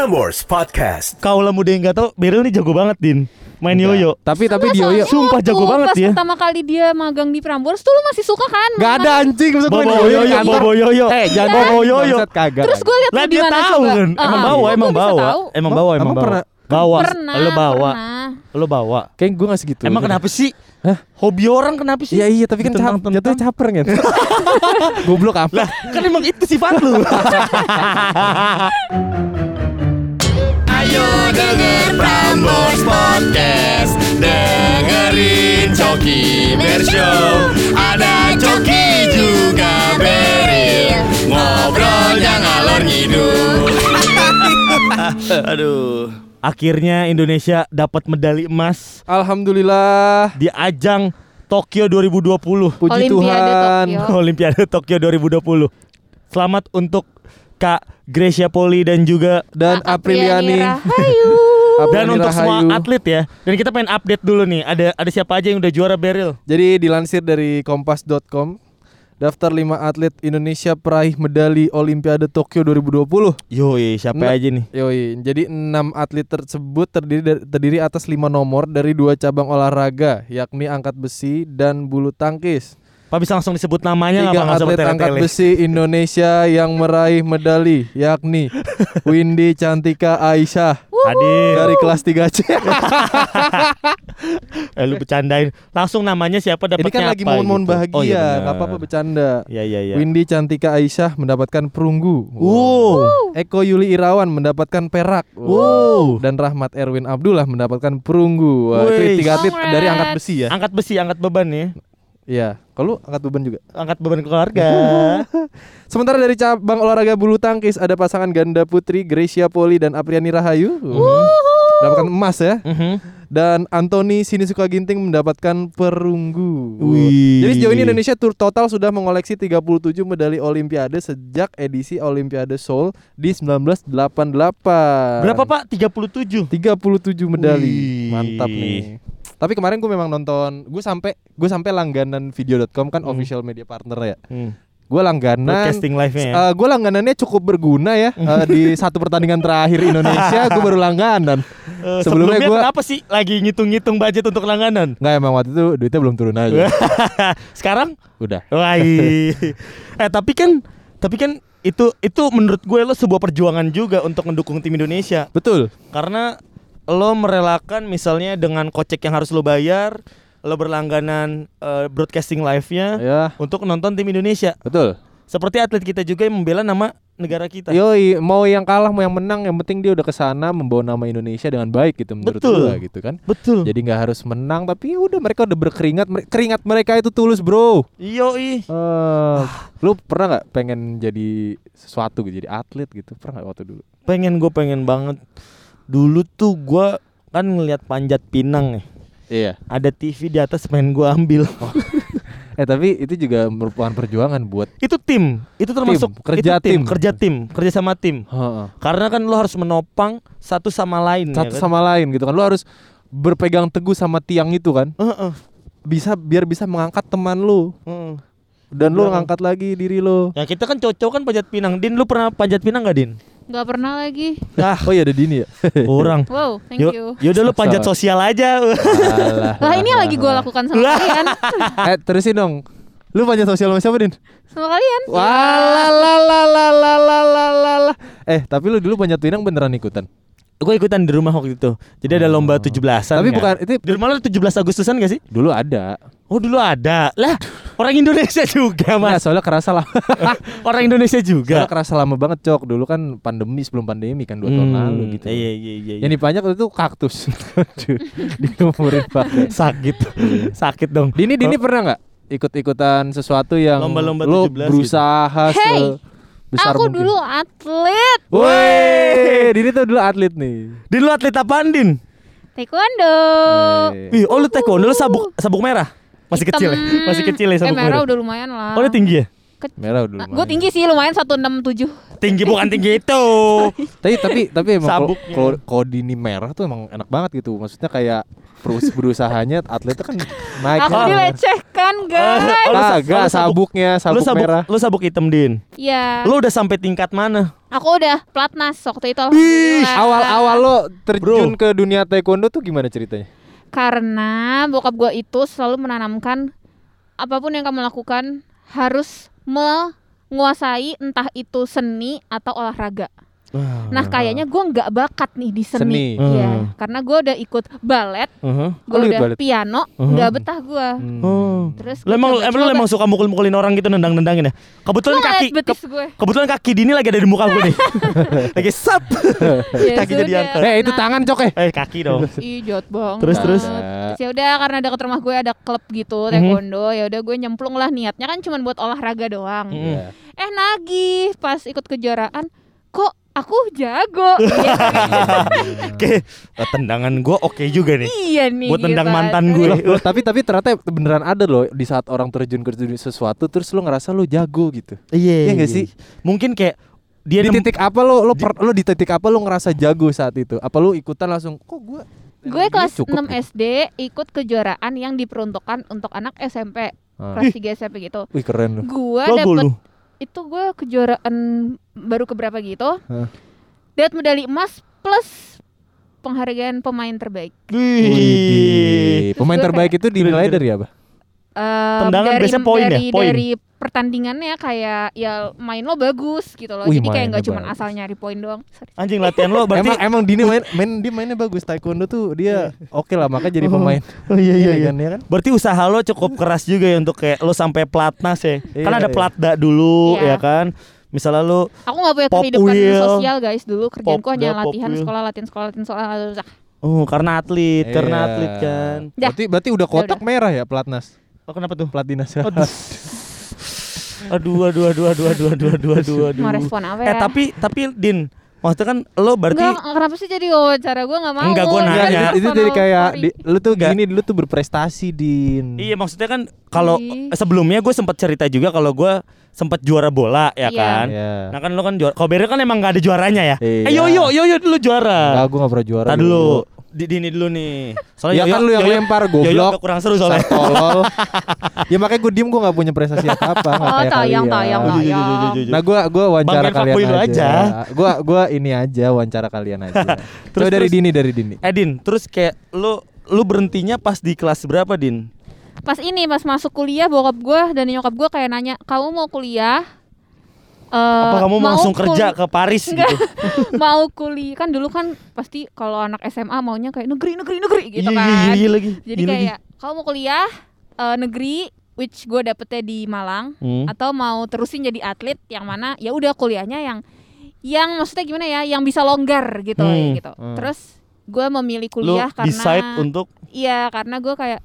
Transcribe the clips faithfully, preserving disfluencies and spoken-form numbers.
Rambores Podcast. Kalau lo muda yang nggak tahu, Beril ini jago banget, Din. Main enggak. yoyo. Tapi Sama, tapi di yoyo sumpah jago banget ya. Pas pertama kali dia magang di Prambors tuh lu masih suka kan? Gak ada anjing maksud gue bobo yoyo, bobo yoyo. Eh, jangan bobo yoyo. Terus gue lihat di mana coba. Emang bawa, emang bawa. Emang bawa, emang bawa. Bawa, lo bawa. Lo bawa. Kayak gue enggak segitu. Emang kenapa sih? Hah? Hobi orang kenapa sih? Ya iya, tapi kan caper, jatuhnya caper kan. Goblok apa? Kan emang itu sifat lu. Ayo denger Prambors Podcast, dengerin Coki Bershow. Ada Coki juga Beril, ngobrolnya ngalor ngidul. Aduh, akhirnya Indonesia dapat medali emas. Alhamdulillah di ajang Tokyo dua ribu dua puluh. Puji Olimpiade Tuhan. Tokyo. Olimpiade Tokyo dua ribu dua puluh. Selamat untuk Kak Greysia Polii dan juga dan Apriyani Rahayu. Dan untuk Rahayu. Semua atlet ya. Dan kita pengen update dulu nih. Ada ada siapa aja yang udah juara, Beril? Jadi dilansir dari kompas dot com, daftar lima atlet Indonesia peraih medali Olimpiade Tokyo dua ribu dua puluh. Yoi, siapa N- aja nih? Yoi. Jadi enam atlet tersebut terdiri dari, terdiri atas lima nomor dari dua cabang olahraga, yakni angkat besi dan bulu tangkis. Pak bisa langsung disebut namanya. Tiga atlet angkat besi Indonesia yang meraih medali yakni Windy Cantika Aisyah Adil. Dari kelas tiga C. Eh lu bercandain. Langsung namanya siapa dapatnya apa? Ini kan apa, lagi momen-momen gitu. Bahagia. Oh, iya gak apa-apa bercanda ya, ya, ya. Windy Cantika Aisyah mendapatkan perunggu. Wow. Wow. Eko Yuli Irawan mendapatkan perak. Wow. Dan Rahmat Erwin Abdullah mendapatkan perunggu. Wah, itu tiga atlet dari angkat besi ya. Angkat besi, angkat beban ya. Iya, kalau angkat beban juga. Angkat beban keluarga. Sementara dari cabang olahraga bulu tangkis ada pasangan ganda putri Greysia Polii dan Apriyani Rahayu. Uh-huh. Mendapatkan emas ya. Uh-huh. Dan Anthony Sinisuka Ginting mendapatkan perunggu. Wih. Jadi sejauh ini Indonesia total sudah mengoleksi tiga puluh tujuh medali Olimpiade sejak edisi Olimpiade Seoul di sembilan belas delapan puluh delapan. Berapa Pak? tiga puluh tujuh. tiga puluh tujuh medali. Wih. Mantap nih. Tapi kemarin gue memang nonton, gue sampai gue sampai langganan video dot com kan hmm. official media partner ya. Hmm. Gue langganan, uh, gue langganannya cukup berguna ya. Uh, di satu pertandingan terakhir Indonesia, gue baru langganan. Uh, sebelumnya, sebelumnya gue kenapa sih lagi ngitung-ngitung budget untuk langganan? Nggak, emang waktu itu duitnya belum turun aja. Sekarang udah. Wai. eh tapi kan, tapi kan itu itu menurut gue lo sebuah perjuangan juga untuk mendukung tim Indonesia. Betul. Karena lo merelakan misalnya dengan kocek yang harus lo bayar, lo berlangganan uh, broadcasting live-nya ya, untuk nonton tim Indonesia. Betul. Seperti atlet kita juga yang membela nama negara kita. Yoi, mau yang kalah mau yang menang, yang penting dia udah kesana membawa nama Indonesia dengan baik gitu menurut gue gitu kan. Betul. Jadi nggak harus menang, tapi udah mereka udah berkeringat, keringat mereka itu tulus bro. Yoi. Uh, lo pernah nggak pengen jadi sesuatu gitu, jadi atlet gitu? Pernah nggak waktu dulu? Pengen, gue pengen banget. Dulu tuh gue kan ngelihat panjat pinang nih. Iya. Ada T V di atas pengen gue ambil. Oh. Eh tapi itu juga merupakan perjuangan buat. Itu tim. Itu termasuk tim. Kerja itu tim. tim. Kerja tim. Kerja sama tim. Ha-ha. Karena kan lo harus menopang satu sama lain. Satu ya kan? Sama lain gitu kan. Lo harus berpegang teguh sama tiang itu kan. Ha-ha. Bisa biar bisa mengangkat teman lo. Ha-ha. Dan lo ngangkat lagi diri lo. Ya kita kan cocok kan panjat pinang. Din, lo pernah panjat pinang nggak, Din? Gak pernah lagi. Ah, oh iya ada Dini ya. Kurang. Wow, thank you. Ya udah lu panjat sosial aja. Alah, lah ini yang lagi gue lakukan sama kalian. Eh terusin dong. Lu panjat sosial sama siapa, Din? Sama kalian. Walalalalalalala. Eh tapi lu dulu panjat pinang beneran ikutan? Gue ikutan di rumah waktu itu. Jadi ada lomba tujuh belasan. Tapi bukan itu. Di rumah lu tujuh belas Agustusan gak sih? Dulu ada. Oh dulu ada. Lah orang Indonesia juga mas. Nah, soalnya kerasa lama. Orang Indonesia juga. Soalnya kerasa lama banget Cok. Dulu kan pandemi, sebelum pandemi kan dua tahun hmm, lalu gitu. Iya iya iya. Yang dipanjat itu kaktus. Dikemurin pakai. Sakit. Sakit dong. Dini Dini pernah nggak ikut-ikutan sesuatu yang lomba-lomba lo tujuh belas berusaha gitu? Hey, besar aku mungkin. Dulu atlet. Woi, Dini tuh dulu atlet nih. Dini lo atlet apaan, Din? Taekwondo. Wih, oh lu taekwondo, lu sabuk sabuk merah. Masih hitam. Kecil ya? Masih kecil ya sabuk eh, merah. Merah udah lumayan lah. Oh udah tinggi ya? Ke- merah udah lumayan. Gue tinggi sih lumayan seratus enam puluh tujuh. Tinggi bukan tinggi itu. Tapi tapi tapi emang kalau kalau Dini merah tuh emang enak banget gitu. Maksudnya kayak berus- berusahanya atletnya kan naik. Aku dilecek. makan guys. Agak ah, sabuknya, sabuk, lu sabuk merah. Lu sabuk hitam, Din. Iya. Lu udah sampai tingkat mana? Aku udah pelatnas waktu itu. Bish, awal-awal lo terjun Bro. ke dunia taekwondo tuh gimana ceritanya? Karena bokap gua itu selalu menanamkan apapun yang kamu lakukan harus menguasai entah itu seni atau olahraga. Nah kayaknya gue nggak bakat nih di seni, seni. Uh. Ya, karena gue udah ikut balet, uh-huh. gue oh, udah balet. piano, uh-huh. gak betah gue. Uh-huh. Terus lo emang, emang lo emang suka mukul-mukulin orang gitu, nendang-nendangin ya? Kebetulan gua kaki, ke- kebetulan kaki Dini lagi ada di muka gue nih, lagi sap, ya, kakinya diangkat. Eh hey, itu nah, tangan cok eh, hey, kaki dong. Ih jod bang. Terus terus. Ya udah karena dekat rumah gue ada klub gitu taekwondo, mm-hmm. ya udah gue nyemplung lah, niatnya kan cuma buat olahraga doang. Yeah. Eh nagih pas ikut kejuaraan, kok aku jago. Oke, tendangan gue oke juga nih. Iya nih. Buat tendang gitu mantan gue. Tapi tapi ternyata beneran ada loh di saat orang terjun ke sesuatu terus lo ngerasa lo jago gitu. Iya. Iya nggak sih? Mungkin kayak dia di titik apa lo lo per, lo di titik apa lo ngerasa jago saat itu? Apa lo ikutan langsung? Kok gue? Gue kelas enam S D ikut kejuaraan yang diperuntukkan untuk anak S M P ah. kelas tiga S M P gitu. Wih keren lo. Gue dapet. Itu gue kejuaraan baru keberapa gitu, huh? dapat medali emas plus penghargaan pemain terbaik. Wih, pemain terbaik kayak, itu dinilai dari apa? Uh, Tendangan biasanya poin ya, poin. Dari pertandingannya kayak ya main lo bagus gitu loh. Wih, jadi kayak nggak cuma asal nyari poin doang. Sorry. Anjing latihan lo berarti emang, emang Dini main, main dia mainnya bagus taekwondo tuh dia oke okay lah makanya jadi pemain. Oh, oh iya iya iya kan, iya kan. Berarti usaha lo cukup keras juga ya untuk kayak lo sampai pelatnas ya. Kan iya, ada pelatda iya. dulu iya. ya kan. Misalnya lo aku nggak punya kehidupan sosial guys dulu kerjaanku hanya latihan sekolah latihan sekolah latihan sekolah. Latihan, sekolah. Oh karena atlet iya. karena atlet kan. Dah. Berarti berarti udah kotak udah. merah ya pelatnas. Oh kenapa tuh pelatnas? Aduh, aduh, aduh, aduh, aduh, aduh, aduh, aduh, aduh. Mau respon apa ya? Eh tapi, tapi Din, maksudnya kan lo berarti enggak, kenapa sih jadi wawancara gue gak mau? Enggak, gue nanya ya, itu, itu jadi kayak, di, lo tuh gini dulu tuh berprestasi, Din. Iya, maksudnya kan kalau sebelumnya gue sempat cerita juga kalau gue sempat juara bola, ya yeah. kan? Yeah. Nah kan lo kan juara, kalau Beril kan emang gak ada juaranya ya? Yeah. Eh yoyo, yoyo dulu juara. Enggak, gue gak pernah juara. Tadi dulu Di Dini dulu nih. Soalnya ya yoyo, kan lu yang yoyo, lempar goblok. Yoyo kurang seru soalnya. Tolol. Ya makanya gue diem, gue enggak punya prestasi apa-apa. Oh, tayang tayang tayang. Nah, gue gue wawancara Bang kalian aja. aja. Gue gue ini aja wawancara kalian aja. terus so, dari terus, Dini dari Dini. Eh Din, terus kayak lu lu berhentinya pas di kelas berapa, Din? Pas ini pas masuk kuliah bokap gue dan nyokap gue kayak nanya, "Kamu mau kuliah?" Uh, apa kamu mau langsung kul- kerja ke Paris enggak. Gitu? Mau kuliah kan dulu kan pasti kalau anak S M A maunya kayak negeri negeri negeri gitu kan. Iya, iya, iya, lagi. Jadi iya, kayak kamu mau kuliah uh, negeri which gue dapetnya di Malang hmm. atau mau terusin jadi atlet yang mana ya udah kuliahnya yang yang maksudnya gimana ya yang bisa longgar gitu hmm. ya, gitu. Hmm. Terus gue memilih kuliah Lu karena decide untuk iya karena gue kayak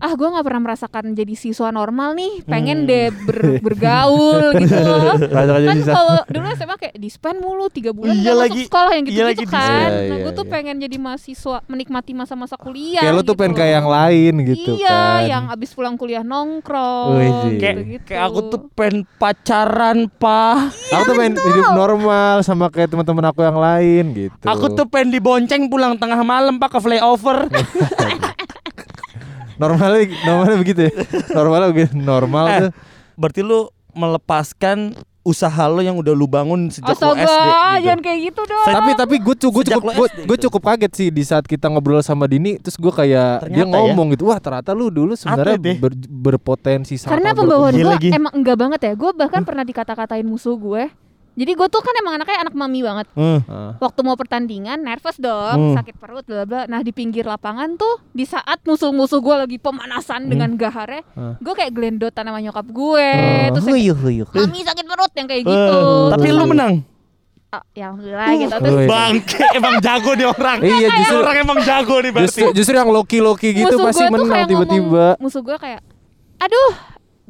ah gue nggak pernah merasakan jadi siswa normal nih pengen hmm. deh ber, bergaul gitu loh kan kalau dulu S M A kayak dispen mulu tiga bulan iya gak lagi, masuk sekolah yang gitu iya gitu kan iya, nah gue tuh iya. pengen jadi mahasiswa menikmati masa-masa kuliah kayak lo tuh gitu pengen kayak yang lain gitu iya, kan iya yang abis pulang kuliah nongkrong gitu kayak gitu. Aku tuh pengen pacaran pak iya, aku tuh pengen betul. hidup normal sama kayak teman-teman aku yang lain gitu aku tuh pengen dibonceng pulang tengah malam pak ke flyover Normalnya, normalnya begitu ya. Normalnya begitu, normal eh, tuh. Berarti lu melepaskan usaha lo yang udah lu bangun sejak Astaga, lo S D. Astaga, gitu. Jangan kayak gitu dong. Tapi tapi gue cukup gue gue cukup kaget sih di saat kita ngobrol sama Dini, terus gue kayak ternyata dia ngomong ya. Gitu, wah ternyata lu dulu sebenarnya ber, berpotensi sangat. Karena pembawaan gue emang enggak banget ya. Gue bahkan pernah dikata-katain musuh gue. Jadi gue tuh kan emang anaknya anak mami banget. Uh, uh. Waktu mau pertandingan nervous dong, uh. sakit perut bla bla. Nah di pinggir lapangan tuh di saat musuh-musuh gue lagi pemanasan uh. dengan gaharnya, uh. gue kayak glendotan sama nyokap gue. Uh. Terus huyuh, huyuh. Mami sakit perut yang kayak uh. gitu. Uh. Tapi lu menang. Oh, ya alhamdulillah gitu uh, terus bangke emang jago nih orang. Iya justru orang emang jago nih berarti. Justru, justru yang loki-loki gitu musuh pasti menang tiba-tiba. Ngomong, musuh gue kayak, aduh.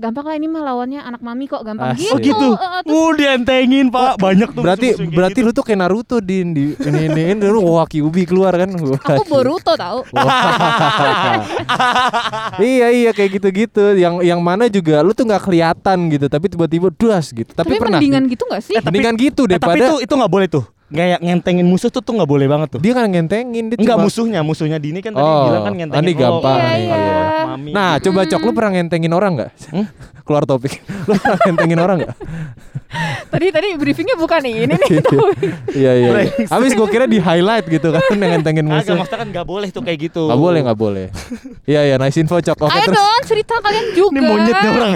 Gampang lah ini mah lawannya anak mami kok gampang Asli. gitu. Oh gitu. Uh, uh diantengin Pak, banyak tuh. Berarti berarti gitu. Lu tuh kayak Naruto Din di ini ini dulu wah Kyuubi keluar kan. Aku Boruto tahu. iya iya kayak gitu-gitu yang yang mana juga lu tuh enggak kelihatan gitu tapi tiba-tiba duas gitu. Tapi, tapi pernah. Tapi mendingan gitu enggak sih? Eh, tapi, mendingan gitu daripada eh, tapi itu itu enggak boleh tuh. kayak ngentengin musuh tuh tuh nggak boleh banget tuh. Dia kan ngentengin, dia nggak cuma... musuhnya, musuhnya Dini kan tadi oh, bilang kan ngentengin. Ini gampang. Oh, iya, iya. Mami. Nah, hmm. coba Cok, lu pernah ngentengin orang nggak? Hmm? Keluar topik. Lu pernah ngentengin orang nggak? Tadi tadi briefingnya bukan ini nih. Iya iya. Habis gue kira di highlight gitu kan ngentengin musuh. Agak maksudnya kan nggak boleh tuh kayak gitu. Nggak boleh nggak boleh. Iya iya, nice info Cok. Oke, ayo terus. Dong cerita kalian juga. Ini monyetnya orang.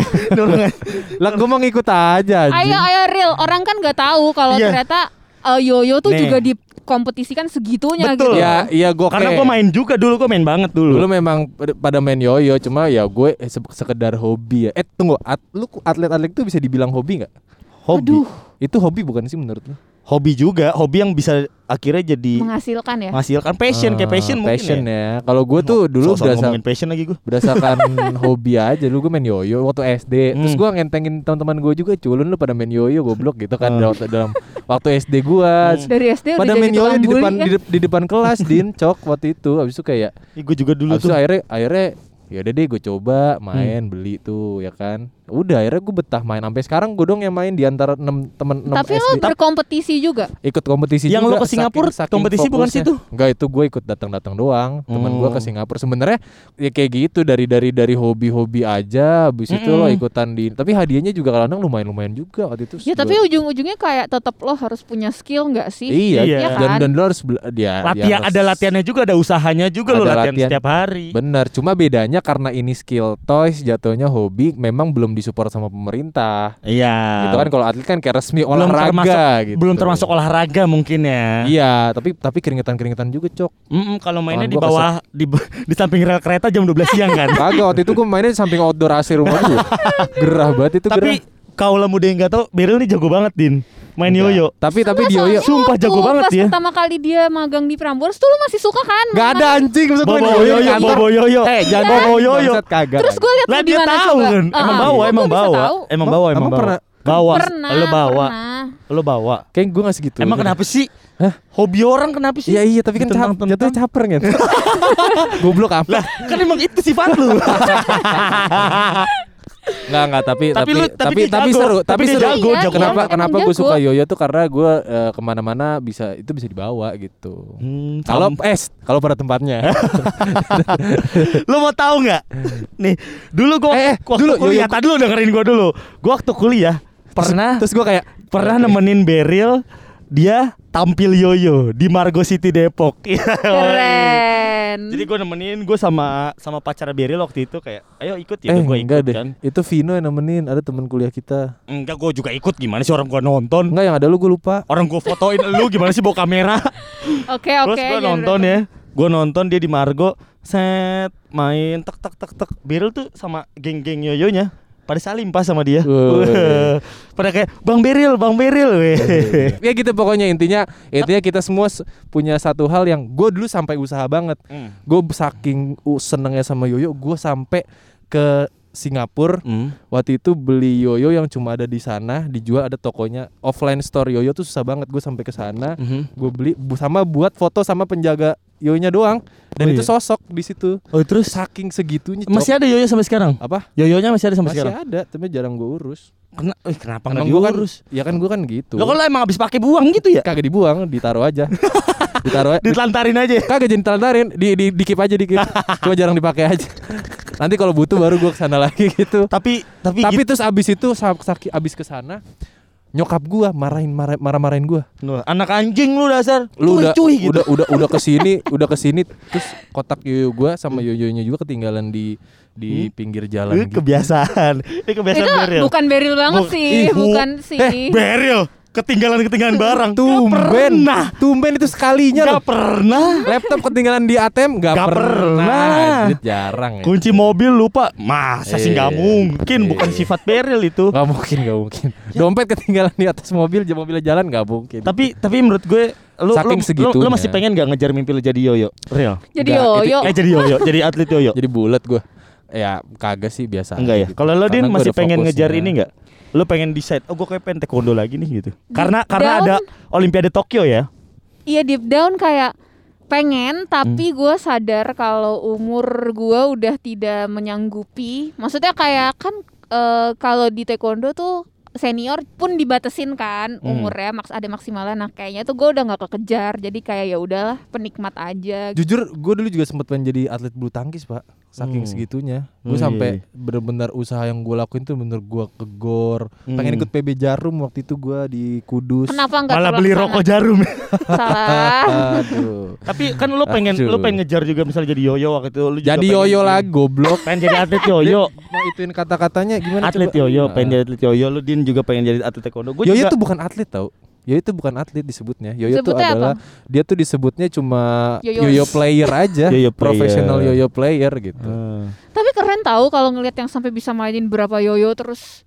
Lah gue mau ngikut aja. Ayo ayo real, orang kan nggak tahu kalau yeah. ternyata Uh, yoyo tuh nih. Juga dikompetisikan segitunya. Betul. Gitu. Ya, iya gue karena gue main juga dulu, gue main banget dulu. Lu memang pada main yoyo, cuma ya gue sekedar hobi ya. Eh tunggu, at, lu atlet-atlet itu bisa dibilang hobi nggak? Hobi. Aduh. Itu hobi bukan sih menurut lu? Hobi juga, hobi yang bisa akhirnya jadi menghasilkan ya. Menghasilkan passion, ah, kayak passion, passion mungkin ya. ya. Kalau gue tuh dulu so-so berdasarkan passion lagi gue. Berdasarkan hobi aja, dulu gue main yoyo waktu S D. Hmm. Terus gue ngentengin teman-teman gue juga, culun lu pada main yoyo goblok gitu kan dalam dalam waktu S D gua. Hmm. Dari S D pada main yoyo di depan ya? di, de, di depan kelas Din, Cok waktu itu. Habis itu kayak ya, gua juga dulu tuh. akhirnya akhirnya ya udah deh gua coba main hmm. beli tuh ya kan. Udah akhirnya gua betah main sampai sekarang gua dong yang main di antara enam teman enam S D. Tapi lu berkompetisi juga? Ikut kompetisi yang juga. Yang lu ke Singapura saking, saking kompetisi fokusnya. Bukan situ? Enggak, itu gua ikut datang-datang doang. Temen hmm. gua ke Singapura sebenarnya ya kayak gitu dari dari dari hobi-hobi aja habis hmm. itu lo ikutan di. Tapi hadiahnya juga kadang lumayan-lumayan juga waktu itu. Ya, tapi ujung-ujungnya kayak tetap lo harus punya skill enggak sih? Iya, iya kan? Dan dan lo harus ya, latihan harus, ada latihannya juga, ada usahanya juga lo latihan, latihan setiap hari. Benar, cuma bedanya karena ini skill toys jatuhnya hobi memang belum disupport sama pemerintah. Iya. Gitu kan kalau atlet kan kayak resmi belum olahraga termasuk, gitu. Belum termasuk olahraga mungkin ya. Iya, tapi tapi keringetan-keringetan juga, Cok. Mm-mm, kalau mainnya di bawah di, di samping rel kereta jam dua belas siang kan. Kagak, waktu itu gue mainnya di samping outdoor A C rumah gue. Gerah banget itu, tapi, gerah. Tapi kaulah muda yang enggak tahu, Beril ini jago banget, Din. Main yoyo. Tapi sama, tapi di yoyo sumpah jago banget ya. Pertama kali dia magang di Prambors tuh lu masih suka kan? Gak ada anjing maksud gue yoyo, bobo yoyo. Eh, jangan bobo yoyo. Terus gue lihat di mana coba. Emang bawa, emang bawa. Emang bawa, emang bawa. Bawa. Lu bawa. Lu bawa. Kayak gue enggak segitu. Emang kenapa sih? Hah? Hobi orang kenapa sih? Ya iya, tapi kan jatuhnya caper gitu. Goblok apa? Lah, kan emang itu sifat lu. Enggak enggak tapi tapi tapi, lu, tapi, tapi, tapi seru tapi, tapi seru jago, jago. Kenapa jago. Kenapa gue suka yoyo tuh karena gue uh, kemana-mana bisa itu bisa dibawa gitu. Hmm, kalau es kalau pada tempatnya. Lo mau tahu nggak? Nih dulu gue eh, waktu dulu, kuliah tadi lo dengerin gue dulu. Gue waktu kuliah pernah terus, terus gue kayak pernah okay. nemenin Beril dia tampil yoyo di Margo City Depok. Keren. Jadi gue nemenin gue sama sama pacar Beril waktu itu kayak ayo ikut ya eh, gue ikut deh. Kan itu Vino yang nemenin ada teman kuliah kita. Enggak gue juga ikut gimana sih orang gue nonton. Enggak yang ada lu gue lupa. Orang gue fotoin lu gimana sih bawa kamera. Oke okay, oke. Okay, terus gue nonton ya. Gue nonton dia di Margo set main tek tek tek tek. Beril tuh sama geng-geng yoyonya pada salim pas sama dia. Uh. Pada kayak Bang Beril, Bang Beril. Weh. Ya gitu pokoknya intinya intinya kita semua punya satu hal yang gue dulu sampai usaha banget. Mm. Gue saking senengnya sama yoyo, gue sampai ke Singapura. Mm. Waktu itu beli yoyo yang cuma ada di sana, dijual ada tokonya. Offline store yoyo tuh susah banget. Gue sampai ke sana, mm-hmm. gue beli sama buat foto sama penjaga yoyonya doang dan oh itu iya. sosok di situ. Oh terus saking segitunya. Cok. Masih ada yoyo sampai sekarang? Apa? Yoyonya masih ada sampai masih sekarang? Masih ada, tapi jarang gue urus. Kena, eh, kenapa nggak diurus? Kan, ya kan gue kan gitu. Lo kalau emang habis pakai buang gitu ya? Kagak dibuang, ditaruh aja. Ditaruh. Ditelantarin aja. Kagak jadi ditelantarin, di di dikip aja dikip. Cuma jarang dipakai aja. Nanti kalau butuh baru gue kesana lagi gitu. Tapi tapi tapi gitu. Terus abis itu sakit abis kesana. Nyokap gua marahin marah, marah-marahin gua. Anak anjing lu dasar. Lu udah cuy, gitu. udah udah udah kesini, udah kesini terus kotak yoyo gua sama yoyonya juga ketinggalan di di hmm? pinggir jalan gitu. Kebiasaan. Ini kebiasaan itu Beril. Bukan Beril banget Buk- sih, ibu. bukan sih. Eh, Beril ketinggalan-ketinggalan barang. Tumben. Tumben itu sekalinya loh. Gak pernah. Laptop ketinggalan di A T M gak, gak pernah. pernah. Jarang ya. Kunci mobil lupa. Masa sih gak mungkin. Bukan sifat Beril itu. Gak mungkin, gak mungkin. Dompet ketinggalan di atas mobil, mobilnya jalan gak mungkin. Tapi tapi menurut gue Lu, saking segitunya. Lu, lu masih pengen gak ngejar mimpi lu jadi yoyo? Real. Jadi gak, yoyo. Itu, eh jadi yoyo, jadi atlet yoyo. Jadi bulat gue. Ya kagak sih biasa. Enggak ya. Gitu. Kalau lo Din masih pengen ngejar ini gak? Lu pengen decide, oh gue kayak pengen taekwondo lagi nih gitu. Karena down, karena ada Olimpiade Tokyo ya. Iya deep down kayak pengen, tapi hmm. gue sadar kalau umur gue udah tidak menyanggupi. Maksudnya kayak kan e, kalau di taekwondo tuh senior pun dibatesin kan hmm. umurnya, maks ada maksimalnya. Nah kayaknya tuh gue udah nggak kekejar, jadi kayak ya udahlah penikmat aja. Jujur gue dulu juga sempet pengen jadi atlet bulu tangkis pak, saking hmm. segitunya. Gue hmm. sampai benar-benar usaha yang gue lakuin tuh bener gue kegor. Hmm. Pengen ikut P B Djarum waktu itu gue di Kudus. Kenapa nggak? Malah beli rokok Djarum. Salah. Aduh. Tapi kan lo pengen, Aduh. lo pengen ngejar juga misalnya jadi yoyo waktu itu. Lo juga jadi yoyo lah goblok. Pengen jadi atlet yoyo. Mau ituin kata-katanya gimana? Atlet coba? Yoyo, nah. pengen jadi atlet yoyo. Lu Din juga pengen jadi atlet taekwondo. Gua yoyo juga... itu bukan atlet tau. Yoyo itu bukan atlet disebutnya. Yoyo itu adalah apa? Dia tuh disebutnya cuma yoyo, yoyo player aja. Yoyo player. Professional yoyo player gitu. Hmm. Tapi keren tau kalau ngelihat yang sampai bisa mainin berapa yoyo terus.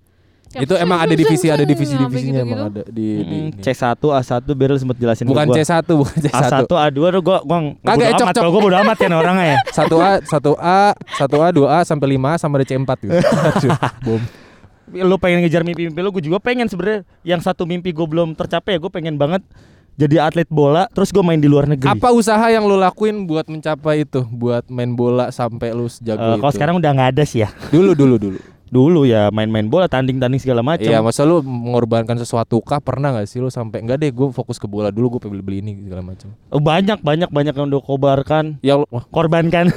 Ya, itu emang ada divisi, ada divisi-divisinya gitu, emang gitu. Ada di, di hmm, C satu, A satu Beril sempet jelasin bukan gua. C satu, bukan C satu. A satu, A dua tuh gua gua kagak amat kalau gua bodo amat ya orangnya ya. satu A, satu A, satu A, dua A sampai lima A sampai C empat gitu. Bom. Lu pengen ngejar mimpi-mimpi lu, gua juga pengen sebenarnya. Yang satu mimpi gua belum tercapai ya, gua pengen banget jadi atlet bola terus gua main di luar negeri. Apa usaha yang lu lakuin buat mencapai itu, buat main bola sampai lu sejago uh, itu? Kalau sekarang udah enggak ada sih ya. Dulu dulu dulu. Dulu ya main-main bola, tanding-tanding segala macam. Iya, masa lu mengorbankan sesuatu kah? Pernah enggak sih lu sampai enggak deh gue fokus ke bola dulu, gue pengen beli ini segala macam. Banyak banyak banyak yang udah kobarkan. Ya wah. korbankan.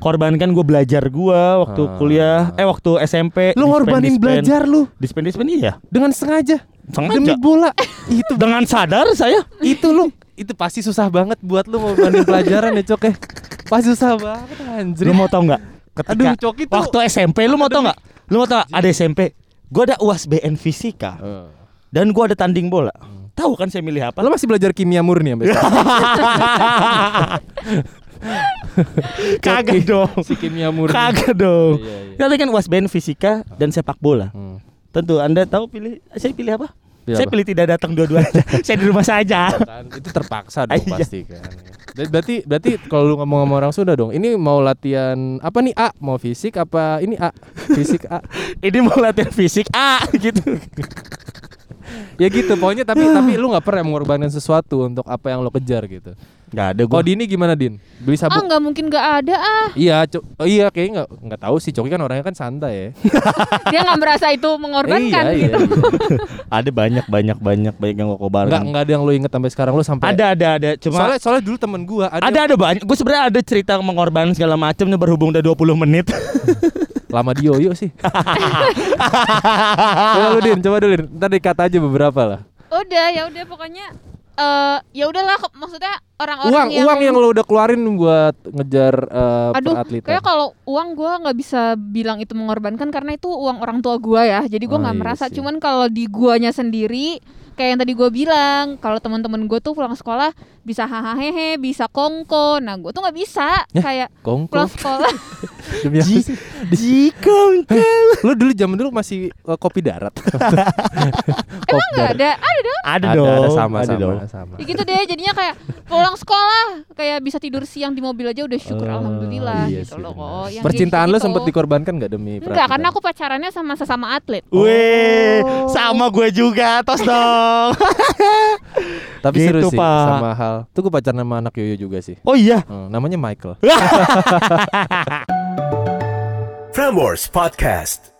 korbankan gue belajar gue waktu ah. kuliah, eh waktu S M P. Lu ngorbanin belajar lu. Dispen-dispen iya. Dengan sengaja. Sengaja. Demi bola. Itu dengan sadar saya. Itu lu. Itu pasti susah banget buat lu ngorbanin pelajaran ya, Cok. Eh. Pasti susah banget anjir. Lu mau tau enggak? Ketika aduh, Coki tuh waktu S M P lu mau tau enggak? Lu mau tau ada S M P, gue ada U A S B N Fisika uh. dan gue ada tanding bola. hmm. Tahu kan saya milih apa? Lu masih belajar kimia murni sampai sekarang? Kagak dong. Si kimia murni. Kagak dong. Iya, iya. Kita kan U A S B N Fisika uh. dan sepak bola. hmm. Tentu anda tahu pilih, saya pilih apa? Pilih saya apa? Pilih tidak datang dua-duanya. Saya di rumah saja. Itu terpaksa dong pasti kan. Berarti berarti kalau lu ngomong-ngomong orang Sunda dong. Ini mau latihan apa nih A? Mau fisik apa ini A? Fisik A. Ini mau latihan fisik A gitu. Ya gitu pokoknya, tapi tapi lu enggak pernah mengorbankan sesuatu untuk apa yang lu kejar gitu. Enggak ada gua. Kalo Dini gimana Din? Beli sabuk. Ah enggak mungkin enggak ada ah. Iya, co- oh, iya kayaknya enggak enggak tahu sih, Coki kan orangnya kan santai ya. Dia enggak merasa itu mengorbankan eh, iya, gitu. Iya, iya. Ada banyak banyak banyak banyak yang gua bareng. Enggak enggak ada yang lu inget sampai sekarang lu sampai. Ada ada ada cuma Soalnya soalnya dulu temen gua ada. Ada ada banyak. Gua sebenarnya ada cerita mengorbankan segala macam berhubung udah dua puluh menit. Lama di yoyo sih. Coba dulu Din, coba dulu Din. Ntar dikat aja beberapa lah. Udah, ya udah pokoknya uh, ya udahlah maksudnya orang-orang uang, yang uang yang lo udah keluarin buat ngejar uh, aduh, atletan. Kayak kalau uang gue nggak bisa bilang itu mengorbankan karena itu uang orang tua gue ya. Jadi gue nggak oh, iya merasa. Sih. Cuman kalau di guanya sendiri kayak yang tadi gue bilang, kalau teman-teman gue tuh pulang sekolah bisa hahaha, bisa kongko. Nah gue tuh nggak bisa ya, kayak kongko. Pulang sekolah. Ji, ji kongko. Lo dulu zaman dulu masih uh, kopi darat. Emang nggak ada? Ada dong. Ada, ada dong. Ada sama, ada sama, sama, sama. Ya gitu deh. Jadinya kayak pulang sekolah kayak bisa tidur siang di mobil aja udah syukur oh, alhamdulillah iya gitu loh. Oh, yang percintaan lo sempat dikorbankan nggak demi? Enggak, karena aku pacarannya sama sesama atlet. Oh. Weh, sama gue juga tos dong. Tapi gitu, seru sih Pak. Sama hal tuh gue pacaran sama anak yoyo juga sih. Oh iya hmm, namanya Michael. Prambors Podcast.